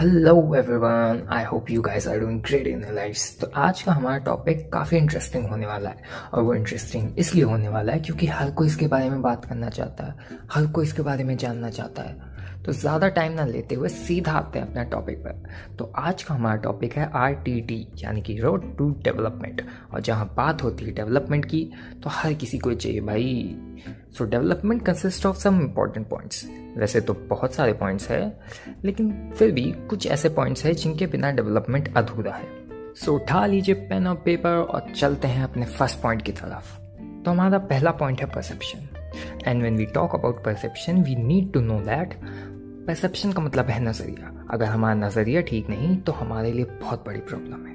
Hello everyone, I hope you guys are doing great in your lives. तो आज का हमारा टॉपिक काफ़ी इंटरेस्टिंग होने वाला है, और वो इंटरेस्टिंग इसलिए होने वाला है क्योंकि हर कोई इसके बारे में बात करना चाहता है, हर कोई इसके बारे में जानना चाहता है। तो ज़्यादा टाइम ना लेते हुए सीधा आते हैं अपना टॉपिक पर। तो आज का हमारा टॉपिक है RTD यानी कि रोड टू डेवलपमेंट। और जहाँ बात होती है डेवलपमेंट की तो हर किसी को चाहिए भाई। So development consist of some important points. वैसे तो बहुत सारे पॉइंट्स हैं, लेकिन फिर भी कुछ ऐसे पॉइंट्स हैं जिनके बिना डेवलपमेंट अधूरा है। सो उठा लीजिए पेन और पेपर और चलते हैं अपने फर्स्ट पॉइंट की तरफ। तो हमारा पहला पॉइंट है perception. And when we talk about perception we need to know that perception का मतलब है नज़रिया। अगर हमारा नज़रिया ठीक नहीं तो हमारे लिए बहुत बड़ी प्रॉब्लम है,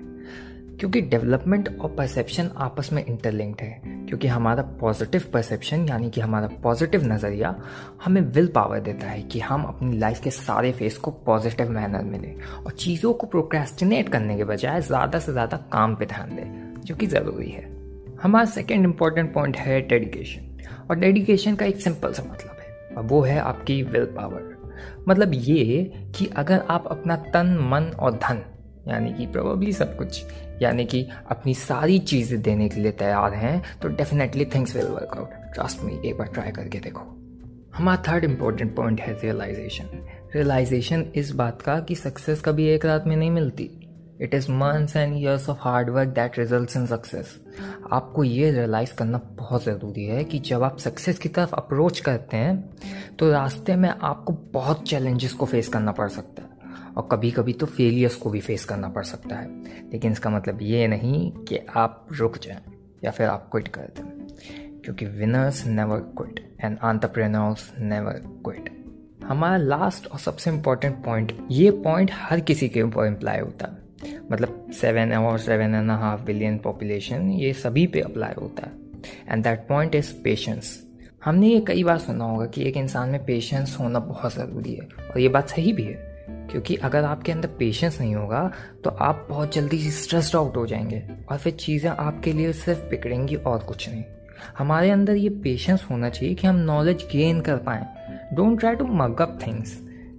क्योंकि डेवलपमेंट और परसेप्शन आपस में इंटरलिंक्ड है। क्योंकि हमारा पॉजिटिव परसेप्शन यानी कि हमारा पॉजिटिव नज़रिया हमें विल पावर देता है कि हम अपनी लाइफ के सारे फेस को पॉजिटिव मैनर में लें और चीज़ों को प्रोक्रेस्टिनेट करने के बजाय ज़्यादा से ज़्यादा काम पे ध्यान दें, जो कि ज़रूरी है। हमारा सेकेंड इम्पॉर्टेंट पॉइंट है डेडिकेशन। और डेडिकेशन का एक सिंपल सा मतलब है, और वो है आपकी विल पावर। मतलब ये कि अगर आप अपना तन मन और धन यानी कि प्रोबेबली सब कुछ यानी कि अपनी सारी चीज़ें देने के लिए तैयार हैं तो definitely things will work out. Trust me, एक बार ट्राई करके देखो। हमारा थर्ड इम्पॉर्टेंट पॉइंट है रियलाइजेशन। रियलाइजेशन इस बात का कि सक्सेस कभी एक रात में नहीं मिलती। It is months and years of hard work that results in success. आपको ये रियलाइज़ करना बहुत ज़रूरी है कि जब आप सक्सेस की तरफ अप्रोच करते हैं तो रास्ते में आपको बहुत चैलेंजेस को फेस करना पड़ सकता है, और कभी कभी तो फेलियर्स को भी फेस करना पड़ सकता है। लेकिन इसका मतलब ये नहीं कि आप रुक जाएं या फिर आप क्विट कर दें, क्योंकि winners never quit and entrepreneurs never quit. हमारा लास्ट और सबसे इम्पॉर्टेंट पॉइंट, ये पॉइंट हर किसी के ऊपर इम्प्लाई होता है। मतलब 7.5 बिलियन पॉपुलेशन, ये सभी पे अप्लाई होता है। And that point is patience. हमने ये कई बार सुना होगा कि एक इंसान में पेशेंस होना बहुत ज़रूरी है, और ये बात सही भी है, क्योंकि अगर आपके अंदर पेशेंस नहीं होगा तो आप बहुत जल्दी स्ट्रेस्ड आउट हो जाएंगे और फिर चीज़ें आपके लिए सिर्फ बिगड़ेंगी और कुछ नहीं। हमारे अंदर ये पेशेंस होना चाहिए कि हम नॉलेज गेन कर पाएँ। Don't try to mug up things.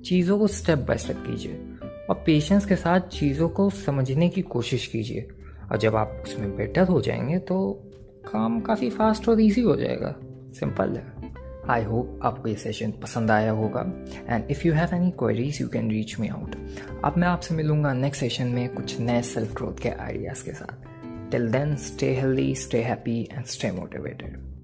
चीज़ों को स्टेप बाय स्टेप कीजिए और पेशेंस के साथ चीज़ों को समझने की कोशिश कीजिए, और जब आप उसमें बेटर हो जाएंगे तो काम काफ़ी फास्ट और ईजी हो जाएगा। सिंपल है। आई होप आपको ये सेशन पसंद आया होगा। And if you have any queries you can reach me out. अब मैं आपसे मिलूंगा नेक्स्ट सेशन में कुछ नए सेल्फ ग्रोथ के आइडियाज़ के साथ। Till then stay healthy, stay happy and stay motivated.